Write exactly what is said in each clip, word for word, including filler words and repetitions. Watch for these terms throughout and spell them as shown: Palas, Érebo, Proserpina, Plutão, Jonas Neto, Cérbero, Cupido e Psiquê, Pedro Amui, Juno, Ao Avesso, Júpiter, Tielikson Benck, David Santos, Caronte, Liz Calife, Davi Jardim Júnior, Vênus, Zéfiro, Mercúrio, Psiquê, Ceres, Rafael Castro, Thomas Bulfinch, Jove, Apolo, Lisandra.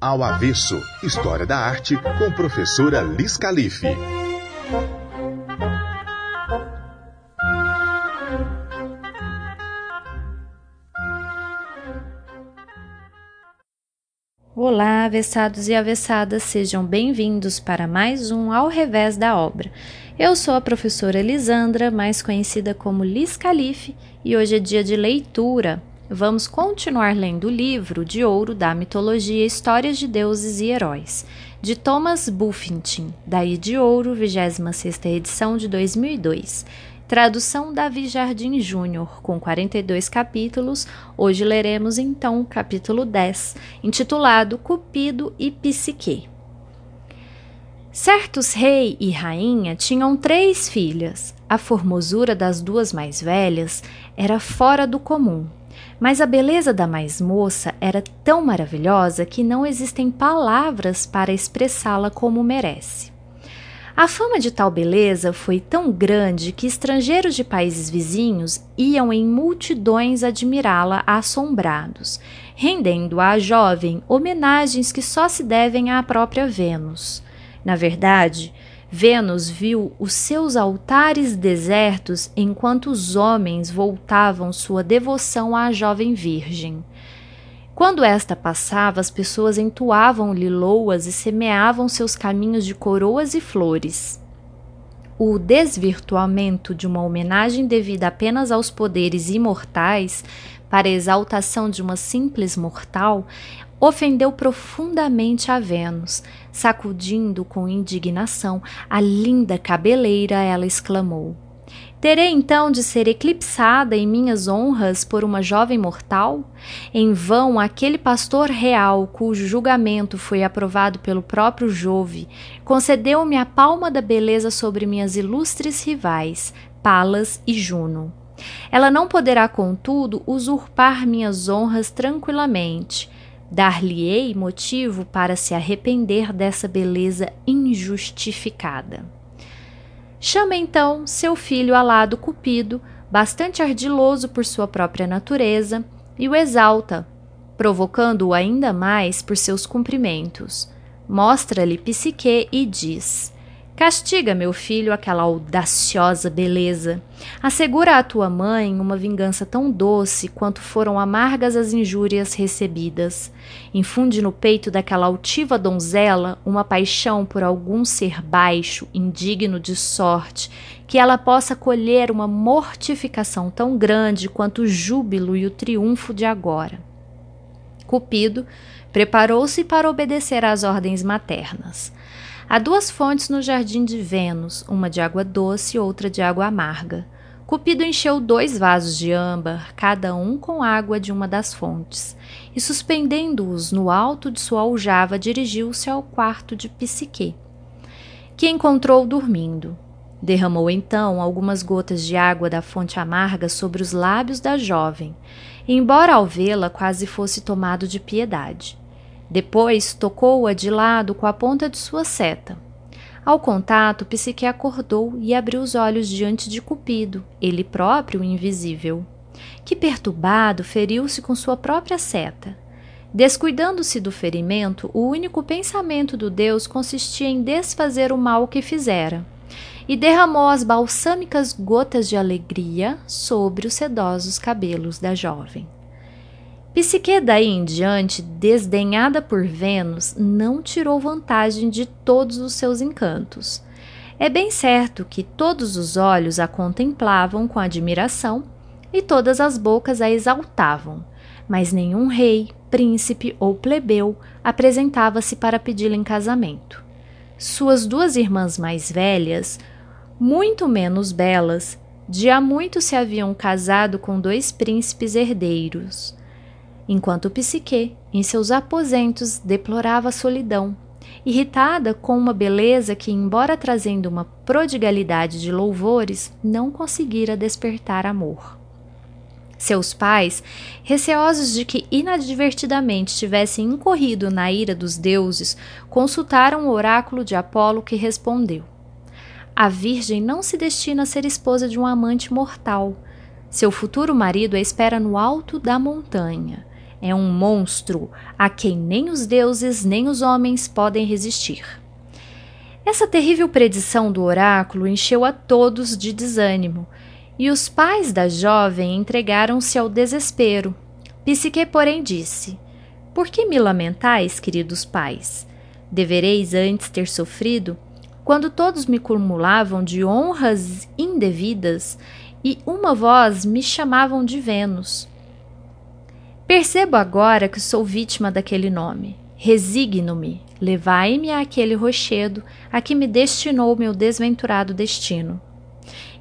Ao Avesso, História da Arte, com professora Liz Calife. Olá, avessados e avessadas, sejam bem-vindos para mais um Ao Revés da Obra. Eu sou a professora Lisandra, mais conhecida como Liz Calife, e hoje é dia de leitura. Vamos continuar lendo o livro de ouro da mitologia Histórias de Deuses e Heróis, de Thomas Bulfinch, Daí de Ouro, vigésima sexta edição de dois mil e dois. Tradução Davi Jardim Júnior, com quarenta e dois capítulos. Hoje leremos então o capítulo dez, intitulado Cupido e Psiquê. Certos rei e rainha tinham três filhas. A formosura das duas mais velhas era fora do comum, mas a beleza da mais moça era tão maravilhosa que não existem palavras para expressá-la como merece. A fama de tal beleza foi tão grande que estrangeiros de países vizinhos iam em multidões admirá-la assombrados, rendendo à jovem homenagens que só se devem à própria Vênus. Na verdade, Vênus viu os seus altares desertos enquanto os homens voltavam sua devoção à jovem virgem. Quando esta passava, as pessoas entoavam-lhe loas e semeavam seus caminhos de coroas e flores. O desvirtuamento de uma homenagem devida apenas aos poderes imortais, para a exaltação de uma simples mortal, ofendeu profundamente a Vênus. Sacudindo com indignação a linda cabeleira, ela exclamou: terei então de ser eclipsada em minhas honras por uma jovem mortal? Em vão aquele pastor real, cujo julgamento foi aprovado pelo próprio Jove, concedeu-me a palma da beleza sobre minhas ilustres rivais, Palas e Juno. Ela não poderá, contudo, usurpar minhas honras tranquilamente. Dar-lhe-ei motivo para se arrepender dessa beleza injustificada. Chama então seu filho alado Cupido, bastante ardiloso por sua própria natureza, e o exalta, provocando-o ainda mais por seus cumprimentos. Mostra-lhe Psiquê e diz: castiga, meu filho, aquela audaciosa beleza. Assegura à tua mãe uma vingança tão doce quanto foram amargas as injúrias recebidas. Infunde no peito daquela altiva donzela uma paixão por algum ser baixo, indigno de sorte, que ela possa colher uma mortificação tão grande quanto o júbilo e o triunfo de agora. Cupido preparou-se para obedecer às ordens maternas. Há duas fontes no jardim de Vênus, uma de água doce e outra de água amarga. Cupido encheu dois vasos de âmbar, cada um com água de uma das fontes, e suspendendo-os no alto de sua aljava, dirigiu-se ao quarto de Psiquê, que encontrou dormindo. Derramou então algumas gotas de água da fonte amarga sobre os lábios da jovem, embora ao vê-la quase fosse tomado de piedade. Depois tocou-a de lado com a ponta de sua seta. Ao contato, Psiquê acordou e abriu os olhos diante de Cupido, ele próprio invisível, que, perturbado, feriu-se com sua própria seta. Descuidando-se do ferimento, o único pensamento do deus consistia em desfazer o mal que fizera, e derramou as balsâmicas gotas de alegria sobre os sedosos cabelos da jovem. Psiquê, daí em diante, desdenhada por Vênus, não tirou vantagem de todos os seus encantos. É bem certo que todos os olhos a contemplavam com admiração e todas as bocas a exaltavam, mas nenhum rei, príncipe ou plebeu apresentava-se para pedi-la em casamento. Suas duas irmãs mais velhas, muito menos belas, de há muito se haviam casado com dois príncipes herdeiros, enquanto Psiquê, em seus aposentos, deplorava a solidão, irritada com uma beleza que, embora trazendo uma prodigalidade de louvores, não conseguira despertar amor. Seus pais, receosos de que inadvertidamente tivessem incorrido na ira dos deuses, consultaram o oráculo de Apolo, que respondeu: a virgem não se destina a ser esposa de um amante mortal. Seu futuro marido a espera no alto da montanha. É um monstro a quem nem os deuses nem os homens podem resistir. Essa terrível predição do oráculo encheu a todos de desânimo, e os pais da jovem entregaram-se ao desespero. Psiquê, porém, disse: Por que me lamentais, queridos pais? Devereis antes ter sofrido, quando todos me cumulavam de honras indevidas e uma voz me chamavam de Vênus. Percebo agora que sou vítima daquele nome. Resigno-me, levai-me àquele rochedo a que me destinou meu desventurado destino.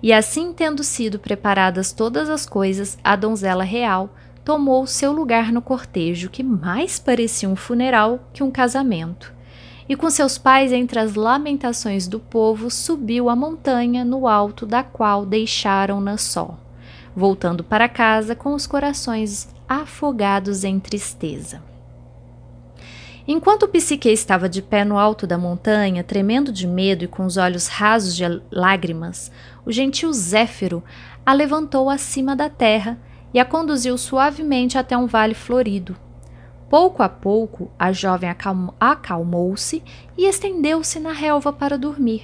E assim, tendo sido preparadas todas as coisas, a donzela real tomou seu lugar no cortejo, que mais parecia um funeral que um casamento, e com seus pais entre as lamentações do povo subiu a montanha no alto da qual deixaram-na só, voltando para casa com os corações afogados em tristeza. Enquanto Psiquê estava de pé no alto da montanha, tremendo de medo e com os olhos rasos de lágrimas, o gentil Zéfiro a levantou acima da terra e a conduziu suavemente até um vale florido. Pouco a pouco, a jovem acalmou-se e estendeu-se na relva para dormir.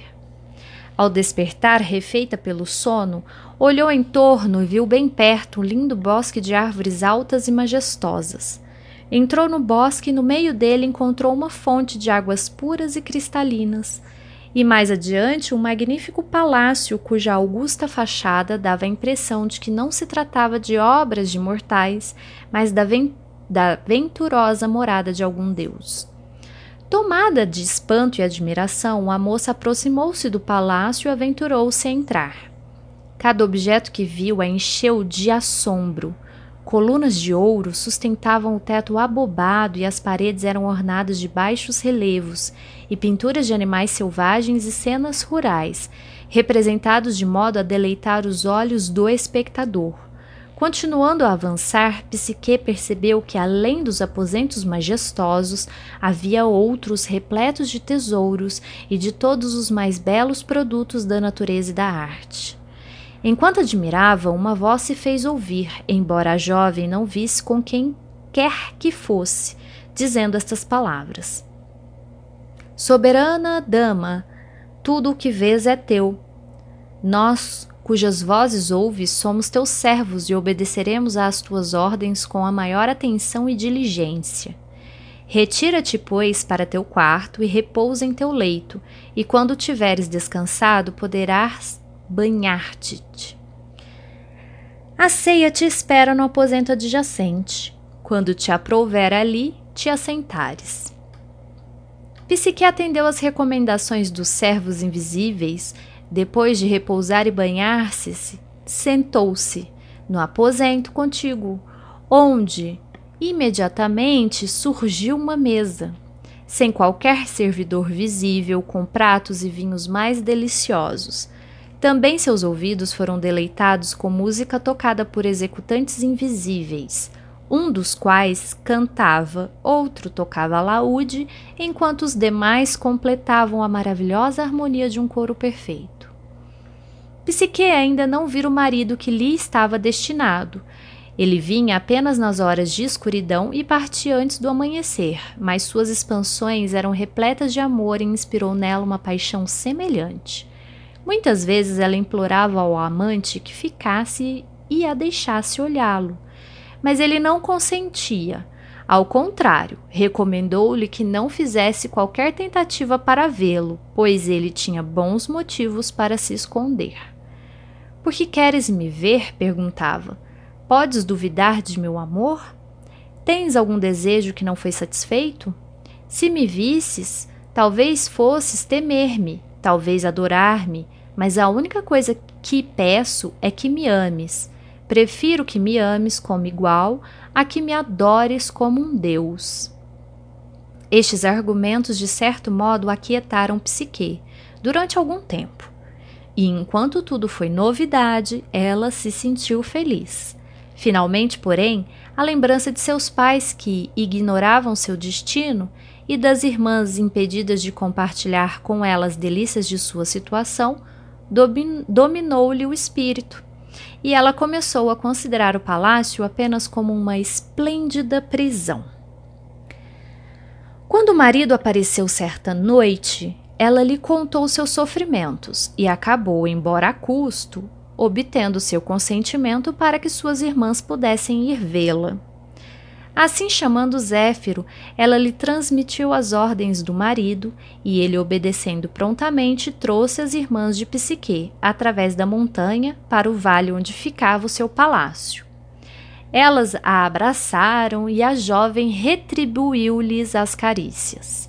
Ao despertar, refeita pelo sono, olhou em torno e viu bem perto um lindo bosque de árvores altas e majestosas. Entrou no bosque e no meio dele encontrou uma fonte de águas puras e cristalinas, e mais adiante um magnífico palácio cuja augusta fachada dava a impressão de que não se tratava de obras de mortais, mas da, ven- da venturosa morada de algum deus. Tomada de espanto e admiração, a moça aproximou-se do palácio e aventurou-se a entrar. Cada objeto que viu a encheu de assombro. Colunas de ouro sustentavam o teto abobado e as paredes eram ornadas de baixos relevos e pinturas de animais selvagens e cenas rurais, representados de modo a deleitar os olhos do espectador. Continuando a avançar, Psiquê percebeu que, além dos aposentos majestosos, havia outros repletos de tesouros e de todos os mais belos produtos da natureza e da arte. Enquanto admirava, uma voz se fez ouvir, embora a jovem não visse com quem quer que fosse, dizendo estas palavras: Soberana dama, tudo o que vês é teu. Nós, cujas vozes ouves, somos teus servos e obedeceremos às tuas ordens com a maior atenção e diligência. Retira-te, pois, para teu quarto e repousa em teu leito, e quando tiveres descansado, poderás banhar-te. A ceia te espera no aposento adjacente. Quando te aprouver ali, te assentares. Psiquê atendeu às recomendações dos servos invisíveis. Depois de repousar e banhar-se, sentou-se no aposento contíguo, onde imediatamente surgiu uma mesa, sem qualquer servidor visível, com pratos e vinhos mais deliciosos. Também seus ouvidos foram deleitados com música tocada por executantes invisíveis, um dos quais cantava, outro tocava alaúde, enquanto os demais completavam a maravilhosa harmonia de um coro perfeito. Psiquê ainda não vira o marido que lhe estava destinado. Ele vinha apenas nas horas de escuridão e partia antes do amanhecer, mas suas expansões eram repletas de amor e inspirou nela uma paixão semelhante. Muitas vezes ela implorava ao amante que ficasse e a deixasse olhá-lo, mas ele não consentia. Ao contrário, recomendou-lhe que não fizesse qualquer tentativa para vê-lo, pois ele tinha bons motivos para se esconder. — Por que queres me ver? — perguntava. — Podes duvidar de meu amor? Tens algum desejo que não foi satisfeito? Se me visses, talvez fosses temer-me, talvez adorar-me, mas a única coisa que peço é que me ames. Prefiro que me ames como igual a que me adores como um deus. Estes argumentos, de certo modo, aquietaram Psiquê durante algum tempo. E enquanto tudo foi novidade, ela se sentiu feliz. Finalmente, porém, a lembrança de seus pais que ignoravam seu destino e das irmãs impedidas de compartilhar com elas delícias de sua situação, dominou-lhe o espírito, e ela começou a considerar o palácio apenas como uma esplêndida prisão. Quando o marido apareceu certa noite, ela lhe contou seus sofrimentos e acabou, embora a custo, obtendo seu consentimento para que suas irmãs pudessem ir vê-la. Assim, chamando Zéfiro, ela lhe transmitiu as ordens do marido e ele, obedecendo prontamente, trouxe as irmãs de Psiquê, através da montanha, para o vale onde ficava o seu palácio. Elas a abraçaram e a jovem retribuiu-lhes as carícias.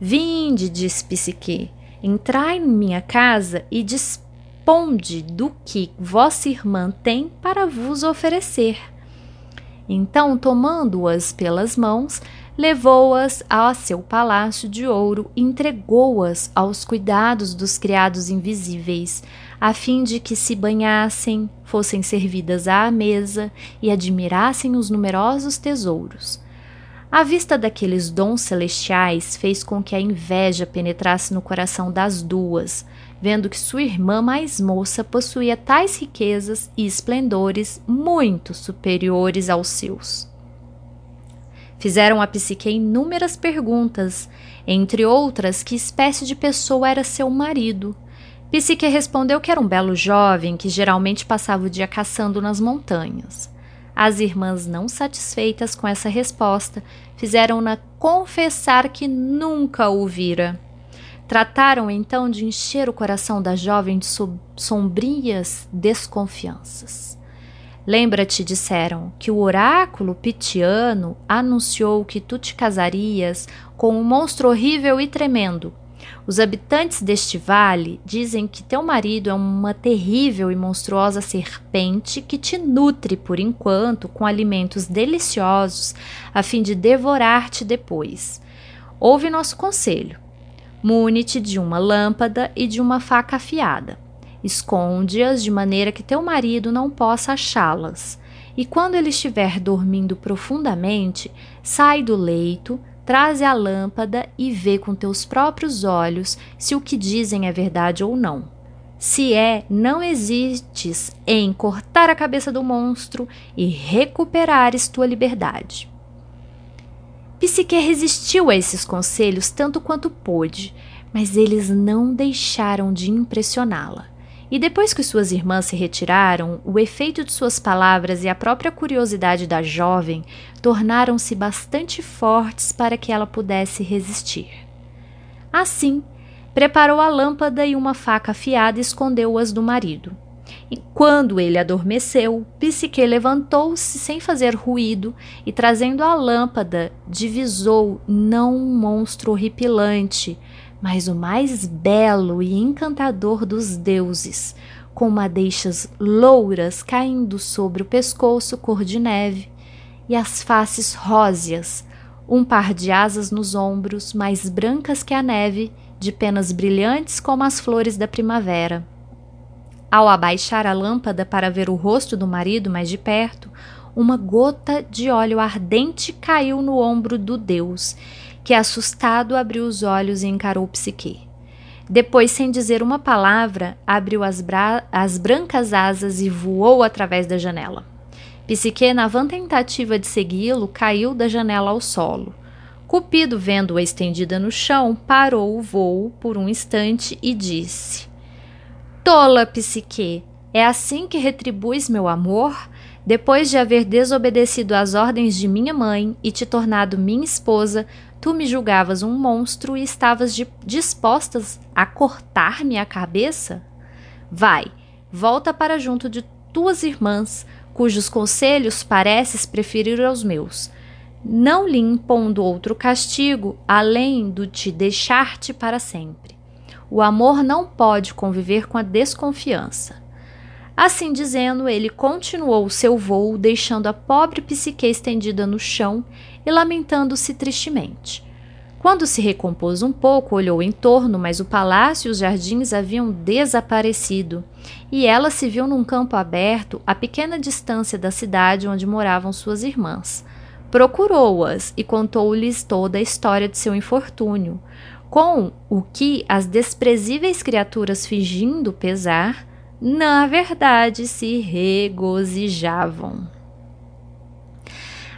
Vinde, diz Psiquê, entrai em minha casa e disponde do que vossa irmã tem para vos oferecer. Então, tomando-as pelas mãos, levou-as ao seu palácio de ouro e entregou-as aos cuidados dos criados invisíveis, a fim de que se banhassem, fossem servidas à mesa e admirassem os numerosos tesouros. A vista daqueles dons celestiais fez com que a inveja penetrasse no coração das duas, vendo que sua irmã mais moça possuía tais riquezas e esplendores muito superiores aos seus. Fizeram a Psiquê inúmeras perguntas, entre outras que espécie de pessoa era seu marido. Psiquê respondeu que era um belo jovem que geralmente passava o dia caçando nas montanhas. As irmãs, não satisfeitas com essa resposta, fizeram-na confessar que nunca o vira. Trataram então de encher o coração da jovem de sombrias desconfianças. Lembra-te, disseram, que o oráculo pitiano anunciou que tu te casarias com um monstro horrível e tremendo. Os habitantes deste vale dizem que teu marido é uma terrível e monstruosa serpente que te nutre por enquanto com alimentos deliciosos a fim de devorar-te depois. Ouve nosso conselho. Mune-te de uma lâmpada e de uma faca afiada. Esconde-as de maneira que teu marido não possa achá-las. E quando ele estiver dormindo profundamente, sai do leito, traze a lâmpada e vê com teus próprios olhos se o que dizem é verdade ou não. Se é, não hesites em cortar a cabeça do monstro e recuperares tua liberdade. Psiquê resistiu a esses conselhos tanto quanto pôde, mas eles não deixaram de impressioná-la. E depois que suas irmãs se retiraram, o efeito de suas palavras e a própria curiosidade da jovem tornaram-se bastante fortes para que ela pudesse resistir. Assim, preparou a lâmpada e uma faca afiada e escondeu-as do marido. E quando ele adormeceu, Psiquê levantou-se sem fazer ruído e, trazendo a lâmpada, divisou não um monstro horripilante, mas o mais belo e encantador dos deuses, com madeixas louras caindo sobre o pescoço cor de neve e as faces róseas, um par de asas nos ombros, mais brancas que a neve, de penas brilhantes como as flores da primavera. Ao abaixar a lâmpada para ver o rosto do marido mais de perto, uma gota de óleo ardente caiu no ombro do deus, que assustado abriu os olhos e encarou Psiquê. Depois, sem dizer uma palavra, abriu as, as brancas asas e voou através da janela. Psiquê, na vã tentativa de segui-lo, caiu da janela ao solo. Cupido, vendo-a estendida no chão, parou o voo por um instante e disse: Tola Psiquê, é assim que retribuis meu amor? Depois de haver desobedecido às ordens de minha mãe e te tornado minha esposa, tu me julgavas um monstro e estavas de, dispostas a cortar-me a cabeça? Vai, volta para junto de tuas irmãs, cujos conselhos pareces preferir aos meus, não lhe impondo outro castigo, além do te deixar-te para sempre. O amor não pode conviver com a desconfiança. Assim dizendo, ele continuou seu voo, deixando a pobre Psiquê estendida no chão e lamentando-se tristemente. Quando se recompôs um pouco, olhou em torno, mas o palácio e os jardins haviam desaparecido, e ela se viu num campo aberto, a pequena distância da cidade onde moravam suas irmãs. Procurou-as e contou-lhes toda a história de seu infortúnio, com o que as desprezíveis criaturas, fingindo pesar, na verdade se regozijavam.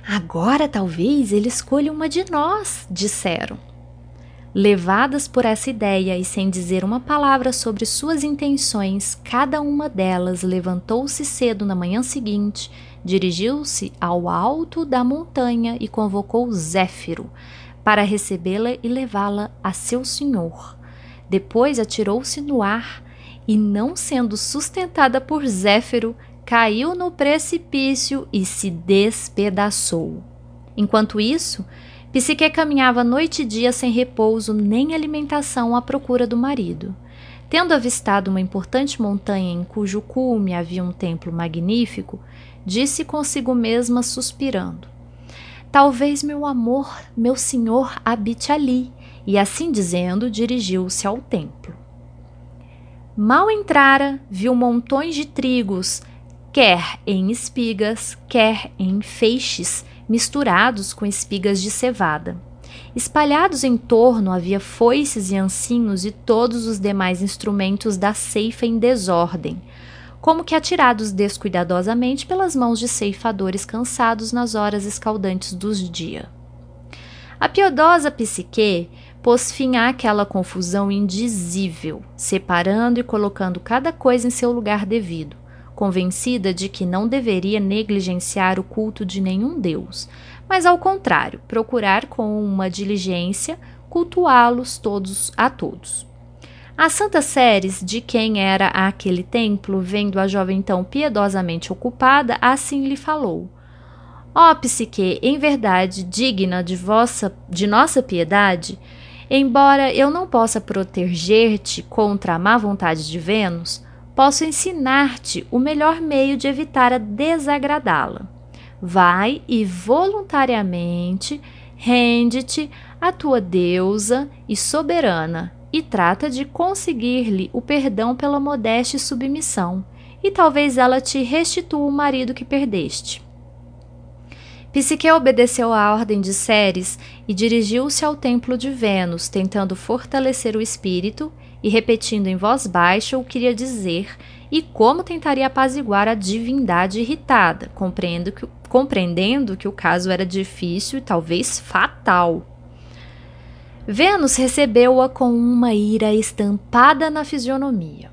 Agora talvez ele escolha uma de nós, disseram. Levadas por essa ideia e sem dizer uma palavra sobre suas intenções, cada uma delas levantou-se cedo na manhã seguinte, dirigiu-se ao alto da montanha e convocou Zéfiro para recebê-la e levá-la a seu senhor. Depois atirou-se no ar e, não sendo sustentada por Zéfiro, caiu no precipício e se despedaçou. Enquanto isso, Psiquê caminhava noite e dia sem repouso nem alimentação à procura do marido. Tendo avistado uma importante montanha em cujo cume havia um templo magnífico, disse consigo mesma suspirando: talvez meu amor, meu senhor, habite ali. E assim dizendo, dirigiu-se ao templo. Mal entrara, viu montões de trigos, quer em espigas, quer em feixes, misturados com espigas de cevada. Espalhados em torno havia foices e ancinhos e todos os demais instrumentos da ceifa em desordem, como que atirados descuidadosamente pelas mãos de ceifadores cansados nas horas escaldantes do dia. A piedosa Psiquê pôs fim àquela confusão indizível, separando e colocando cada coisa em seu lugar devido, convencida de que não deveria negligenciar o culto de nenhum deus, mas ao contrário, procurar com uma diligência cultuá-los todos a todos. A Santa Ceres, de quem era aquele templo, vendo a jovem tão piedosamente ocupada, assim lhe falou: ó Psiquê, em verdade digna de, vossa, de nossa piedade, embora eu não possa proteger-te contra a má vontade de Vênus, posso ensinar-te o melhor meio de evitar a desagradá-la. Vai e voluntariamente rende-te à tua deusa e soberana e trata de conseguir-lhe o perdão pela modéstia e submissão, e talvez ela te restitua o marido que perdeste. Psiquê obedeceu à ordem de Ceres e dirigiu-se ao templo de Vênus, tentando fortalecer o espírito e repetindo em voz baixa o que queria dizer e como tentaria apaziguar a divindade irritada, compreendendo que, compreendendo que o caso era difícil e talvez fatal. Vênus recebeu-a com uma ira estampada na fisionomia.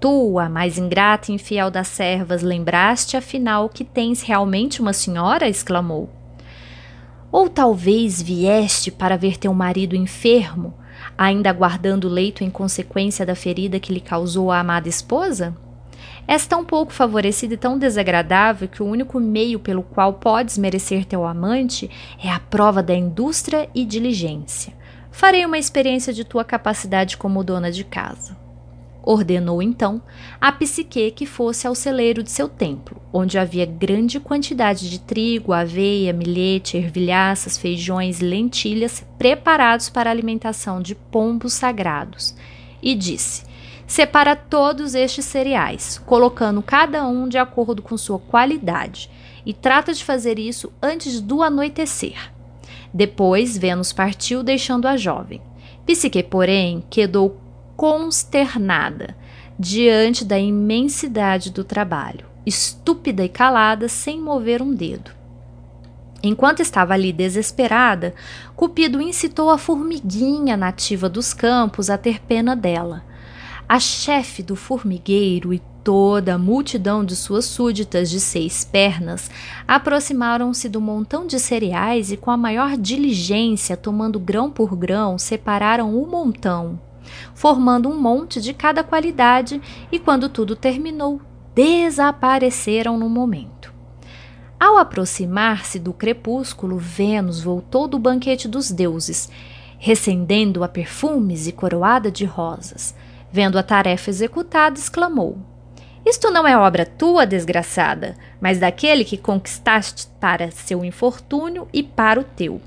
Tu, a mais ingrata e infiel das servas, lembraste afinal que tens realmente uma senhora? Exclamou. Ou talvez vieste para ver teu marido enfermo, ainda guardando o leito em consequência da ferida que lhe causou a amada esposa? És tão pouco favorecida e tão desagradável que o único meio pelo qual podes merecer teu amante é a prova da indústria e diligência. Farei uma experiência de tua capacidade como dona de casa. Ordenou então a Psiquê que fosse ao celeiro de seu templo, onde havia grande quantidade de trigo, aveia, milhete, ervilhaças, feijões, lentilhas preparados para a alimentação de pombos sagrados, e disse: separa todos estes cereais, colocando cada um de acordo com sua qualidade, e trata de fazer isso antes do anoitecer. Depois Vênus partiu, deixando a jovem. Psiquê, porém, quedou consternada diante da imensidade do trabalho, estúpida e calada, sem mover um dedo. Enquanto estava ali desesperada, Cupido incitou a formiguinha nativa dos campos a ter pena dela. A chefe do formigueiro e toda a multidão de suas súditas de seis pernas aproximaram-se do montão de cereais e, com a maior diligência, tomando grão por grão, separaram o montão, formando um monte de cada qualidade, e quando tudo terminou, desapareceram no momento. Ao aproximar-se do crepúsculo, Vênus voltou do banquete dos deuses, recendendo a perfumes e coroada de rosas. Vendo a tarefa executada, exclamou: isto não é obra tua, desgraçada, mas daquele que conquistaste para seu infortúnio e para o teu.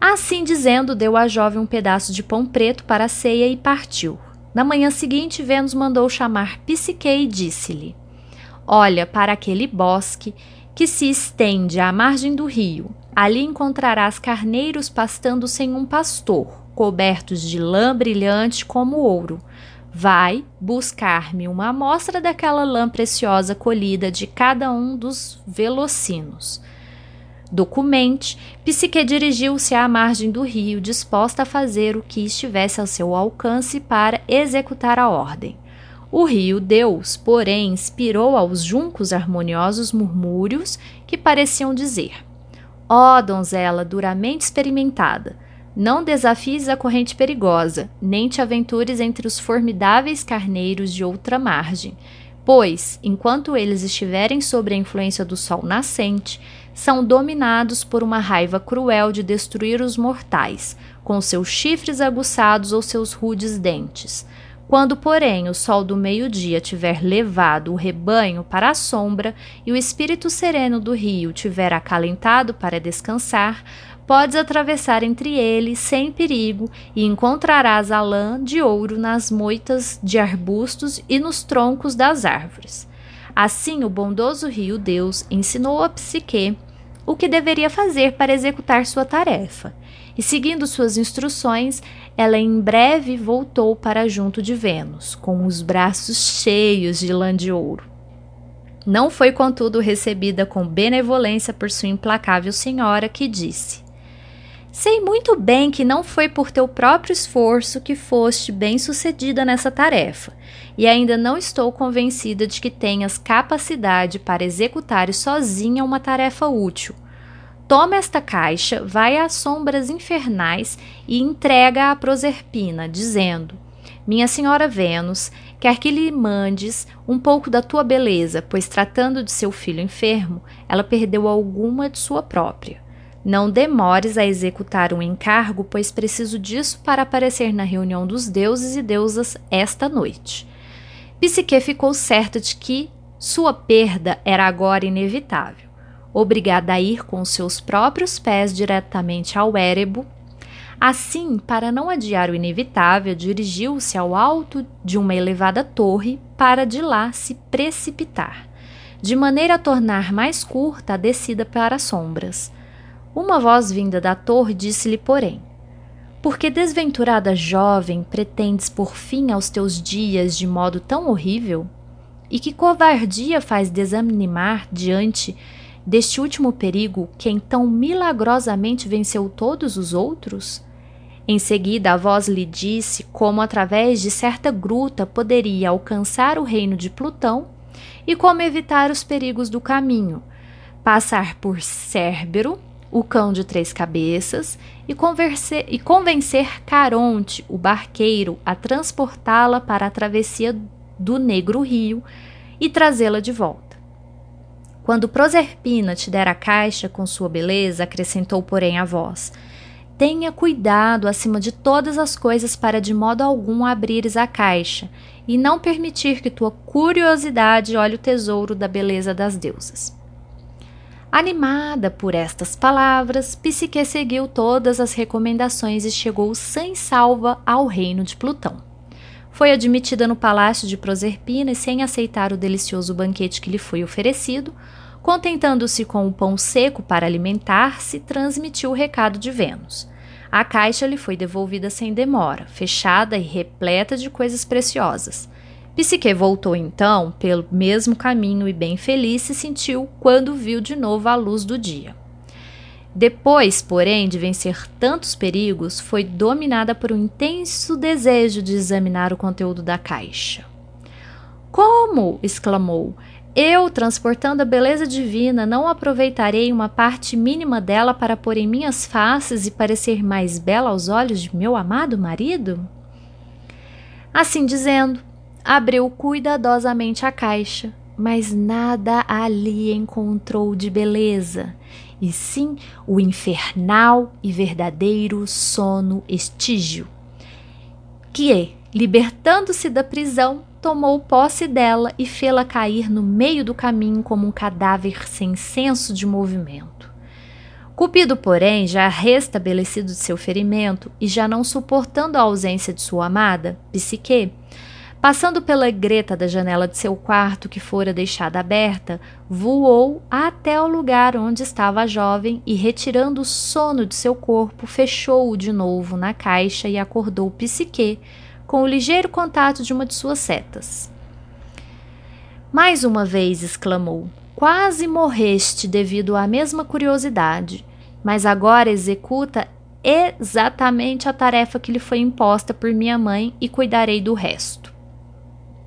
Assim dizendo, deu à jovem um pedaço de pão preto para a ceia e partiu. Na manhã seguinte, Vênus mandou chamar Psiquê e disse-lhe: olha para aquele bosque que se estende à margem do rio. Ali encontrarás carneiros pastando sem um pastor, cobertos de lã brilhante como ouro. vai buscar-me uma amostra daquela lã preciosa colhida de cada um dos velocinos. Documente, Psiquê dirigiu-se à margem do rio, disposta a fazer o que estivesse ao seu alcance para executar a ordem. O rio Deus, porém, inspirou aos juncos harmoniosos murmúrios que pareciam dizer: ó, donzela duramente experimentada, não desafies a corrente perigosa, nem te aventures entre os formidáveis carneiros de outra margem, pois, enquanto eles estiverem sob a influência do sol nascente, são dominados por uma raiva cruel de destruir os mortais, com seus chifres aguçados ou seus rudes dentes. Quando, porém, o sol do meio-dia tiver levado o rebanho para a sombra e o espírito sereno do rio tiver acalentado para descansar, podes atravessar entre eles sem perigo e encontrarás a lã de ouro nas moitas de arbustos e nos troncos das árvores. Assim, o bondoso rio Deus ensinou a Psiquê o que deveria fazer para executar sua tarefa. E, seguindo suas instruções, ela em breve voltou para junto de Vênus, com os braços cheios de lã de ouro. Não foi, contudo, recebida com benevolência por sua implacável senhora, que disse: sei muito bem que não foi por teu próprio esforço que foste bem-sucedida nessa tarefa, e ainda não estou convencida de que tenhas capacidade para executar sozinha uma tarefa útil. Toma esta caixa, vai às sombras infernais e entrega a Proserpina, dizendo: minha senhora Vênus, quer que lhe mandes um pouco da tua beleza, pois, tratando de seu filho enfermo, ela perdeu alguma de sua própria. Não demores a executar um encargo, pois preciso disso para aparecer na reunião dos deuses e deusas esta noite. Psiquê ficou certa de que sua perda era agora inevitável. Obrigada a ir com seus próprios pés diretamente ao Érebo. Assim, para não adiar o inevitável, dirigiu-se ao alto de uma elevada torre para de lá se precipitar, de maneira a tornar mais curta a descida para as sombras. Uma voz vinda da torre disse-lhe, porém: porque, desventurada jovem, pretendes por fim aos teus dias de modo tão horrível? E que covardia faz desanimar diante deste último perigo, quem tão milagrosamente venceu todos os outros? Em seguida, a voz lhe disse como, através de certa gruta, poderia alcançar o reino de Plutão e como evitar os perigos do caminho, passar por Cérbero, o cão de três cabeças, e, converse, e convencer Caronte, o barqueiro, a transportá-la para a travessia do Negro Rio e trazê-la de volta. Quando Proserpina te der a caixa com sua beleza, acrescentou, porém, a voz: tenha cuidado acima de todas as coisas para de modo algum abrires a caixa e não permitir que tua curiosidade olhe o tesouro da beleza das deusas. Animada por estas palavras, Psiquê seguiu todas as recomendações e chegou sem salva ao reino de Plutão. Foi admitida no palácio de Proserpina e, sem aceitar o delicioso banquete que lhe foi oferecido, contentando-se com o pão seco para alimentar-se, transmitiu o recado de Vênus. A caixa lhe foi devolvida sem demora, fechada e repleta de coisas preciosas. Psiquê voltou então pelo mesmo caminho e bem feliz se sentiu quando viu de novo a luz do dia. Depois, porém, de vencer tantos perigos, foi dominada por um intenso desejo de examinar o conteúdo da caixa. Como, exclamou, eu, transportando a beleza divina, não aproveitarei uma parte mínima dela para pôr em minhas faces e parecer mais bela aos olhos de meu amado marido? Assim dizendo, abriu cuidadosamente a caixa, mas nada ali encontrou de beleza, e sim o infernal e verdadeiro sono estígio, que, libertando-se da prisão, tomou posse dela e fê-la cair no meio do caminho como um cadáver sem senso de movimento. Cupido, porém, já restabelecido de seu ferimento e já não suportando a ausência de sua amada, Psiquê, passando pela greta da janela de seu quarto, que fora deixada aberta, voou até o lugar onde estava a jovem e, retirando o sono de seu corpo, fechou-o de novo na caixa e acordou Psiquê com o ligeiro contato de uma de suas setas. Mais uma vez exclamou: quase morreste devido à mesma curiosidade, mas agora executa exatamente a tarefa que lhe foi imposta por minha mãe e cuidarei do resto.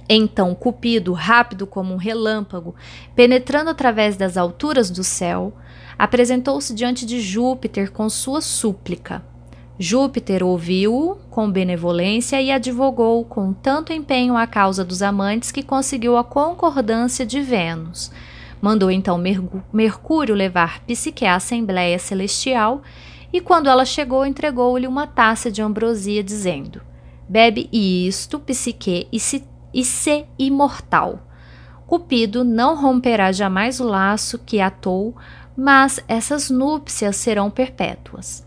Então Cupido, rápido como um relâmpago, penetrando através das alturas do céu, apresentou-se diante de Júpiter com sua súplica. Júpiter ouviu-o com benevolência e advogou com tanto empenho a causa dos amantes que conseguiu a concordância de Vênus. Mandou então Mercúrio levar Psiquê à Assembleia Celestial e, quando ela chegou, entregou-lhe uma taça de ambrosia, dizendo: bebe isto, Psiquê, e se, e se imortal. Cupido não romperá jamais o laço que atou, mas essas núpcias serão perpétuas.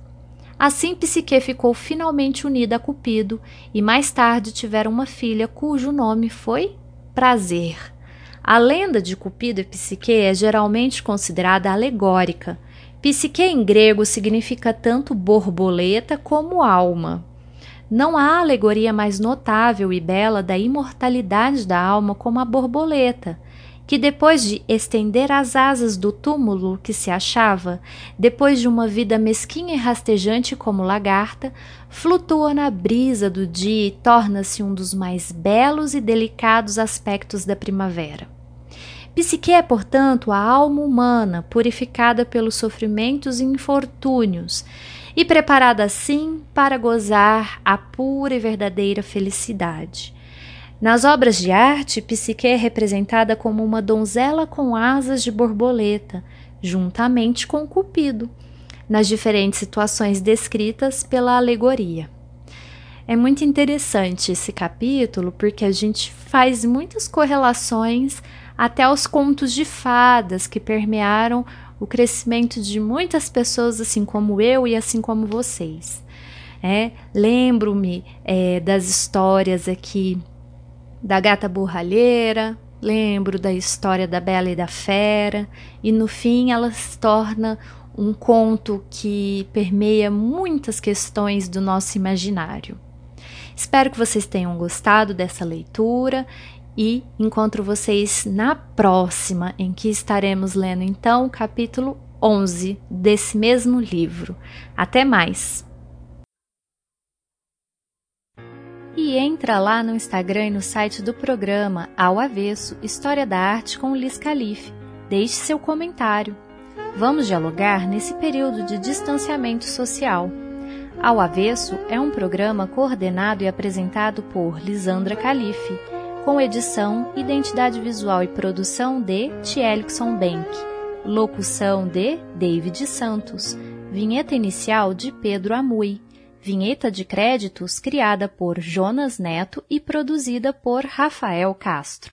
Assim, Psiquê ficou finalmente unida a Cupido e mais tarde tiveram uma filha cujo nome foi Prazer. A lenda de Cupido e Psiquê é geralmente considerada alegórica. Psiquê em grego significa tanto borboleta como alma. Não há alegoria mais notável e bela da imortalidade da alma como a borboleta, que depois de estender as asas do túmulo que se achava, depois de uma vida mesquinha e rastejante como lagarta, flutua na brisa do dia e torna-se um dos mais belos e delicados aspectos da primavera. Psiquê é, portanto, a alma humana, purificada pelos sofrimentos e infortúnios, e preparada assim para gozar a pura e verdadeira felicidade. Nas obras de arte, Psiquê é representada como uma donzela com asas de borboleta, juntamente com Cupido, nas diferentes situações descritas pela alegoria. É muito interessante esse capítulo porque a gente faz muitas correlações até aos contos de fadas que permearam o crescimento de muitas pessoas, assim como eu e assim como vocês. É, lembro-me é, das histórias aqui da gata borralheira, lembro da história da Bela e da Fera, e no fim ela se torna um conto que permeia muitas questões do nosso imaginário. Espero que vocês tenham gostado dessa leitura e encontro vocês na próxima, em que estaremos lendo então o capítulo onze desse mesmo livro. Até mais! E entra lá no Instagram e no site do programa Ao Avesso, História da Arte com Liz Calife. Deixe seu comentário. Vamos dialogar nesse período de distanciamento social. Ao Avesso é um programa coordenado e apresentado por Lisandra Calife, com edição, identidade visual e produção de Tielikson Benck, locução de David Santos, vinheta inicial de Pedro Amui. Vinheta de créditos criada por Jonas Neto e produzida por Rafael Castro.